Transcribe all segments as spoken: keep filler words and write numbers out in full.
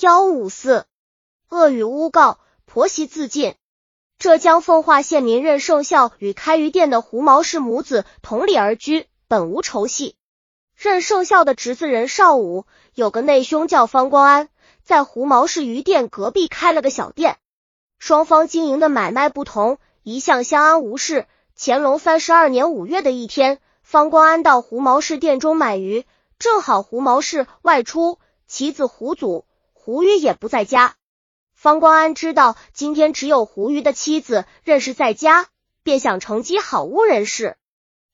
幺五四，恶语诬告，婆媳自尽。浙江奉化县民任寿孝与开渔店的胡毛氏母子同理而居，本无仇隙。任寿孝的侄子任少武有个内兄叫方光安，在胡毛氏渔店隔壁开了个小店。双方经营的买卖不同，一向相安无事。乾隆三十二年五月的一天，方光安到胡毛氏店中买鱼，正好胡毛氏外出，其子胡祖、胡鱼也不在家。方光安知道今天只有胡鱼的妻子任氏在家，便想乘机好污任氏。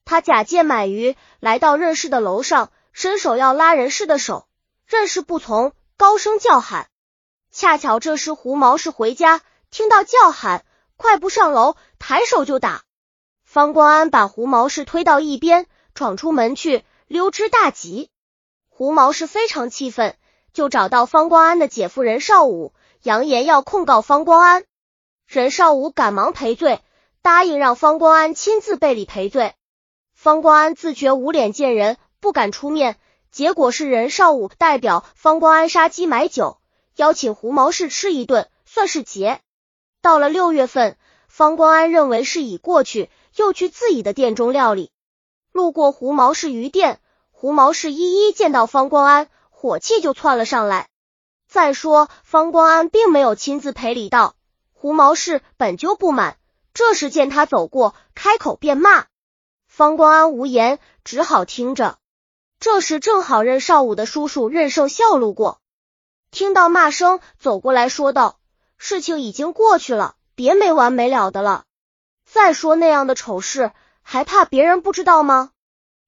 他假借买鱼来到任氏的楼上，伸手要拉任氏的手，任氏不从，高声叫喊。恰巧这时胡毛氏回家，听到叫喊，快步上楼，抬手就打。方光安把胡毛氏推到一边，闯出门去，溜之大吉。胡毛氏非常气愤，就找到方光安的姐夫任少武，扬言要控告方光安。任少武赶忙赔罪，答应让方光安亲自背礼赔罪。方光安自觉无脸见人，不敢出面，结果是任少武代表方光安杀鸡买酒，邀请胡毛氏吃一顿，算是结。到了六月份，方光安认为事已过去，又去自己的店中料理。路过胡毛氏渔店，胡毛氏一一见到方光安，火气就窜了上来。再说方光安并没有亲自赔礼道，胡毛氏本就不满，这时见他走过，开口便骂。方光安无言，只好听着。这时正好任少武的叔叔任寿孝路过，听到骂声，走过来说道：事情已经过去了，别没完没了的了。再说那样的丑事，还怕别人不知道吗？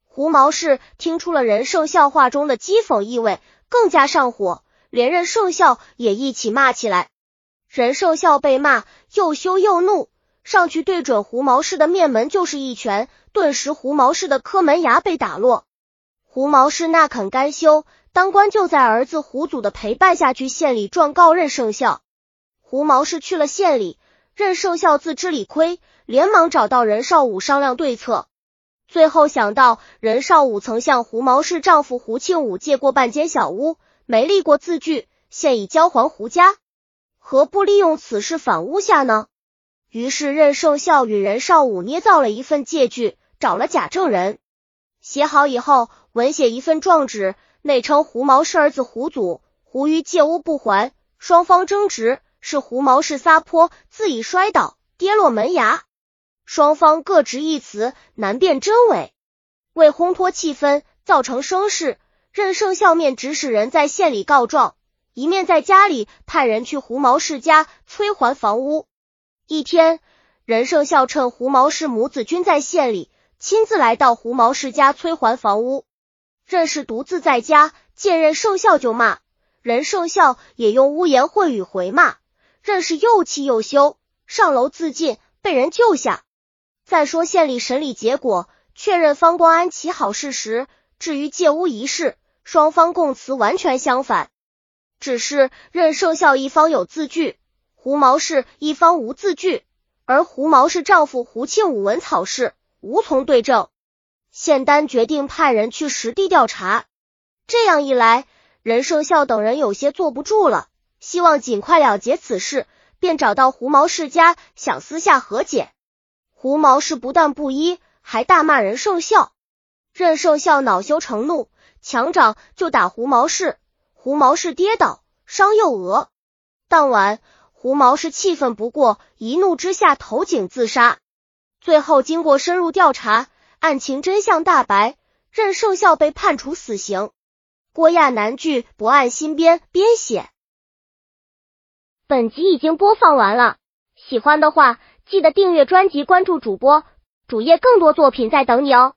胡毛氏听出了任寿孝话中的讥讽意味，更加上火，连任寿孝也一起骂起来。任寿孝被骂，又羞又怒，上去对准胡毛氏的面门就是一拳，顿时胡毛氏的磕门牙被打落。胡毛氏那肯甘休，当官就在儿子胡祖的陪伴下去县里状告任寿孝。胡毛氏去了县里，任寿孝自知理亏，连忙找到任少武商量对策。最后想到任少武曾向胡毛氏丈夫胡庆武借过半间小屋，没立过字据，现已交还胡家，何不利用此事反诬下呢？于是任寿孝与任少武捏造了一份借据，找了假证人，写好以后文写一份状纸，内称胡毛氏儿子胡祖、胡鱼借屋不还，双方争执，是胡毛氏撒泼，自己摔倒，跌落门牙。双方各执一词，难辨真伪。为烘托气氛，造成声势，任寿孝面指使人在县里告状，一面在家里派人去胡毛氏家催还房屋。一天，任寿孝趁胡毛氏母子均在县里，亲自来到胡毛氏家催还房屋。任氏独自在家，见任寿孝就骂，任寿孝也用污言秽语回骂。任氏又气又羞，上楼自尽，被人救下。再说县里审理结果，确认方光安起好事实，至于借屋一事，双方供词完全相反。只是任寿孝一方有字据，胡毛氏一方无字据，而胡毛氏丈夫胡庆武闻草事，无从对证。县单决定派人去实地调查。这样一来，任寿孝等人有些坐不住了，希望尽快了结此事，便找到胡毛氏家想私下和解。胡毛氏不但不依，还大骂任寿孝。任寿孝恼羞成怒，强掌就打胡毛氏，胡毛氏跌倒，伤右额。当晚胡毛氏气愤不过，一怒之下投井自杀。最后经过深入调查，案情真相大白，任寿孝被判处死刑。郭亚男剧不按新编编写。本集已经播放完了，喜欢的话记得订阅专辑，关注主播，主页更多作品在等你哦。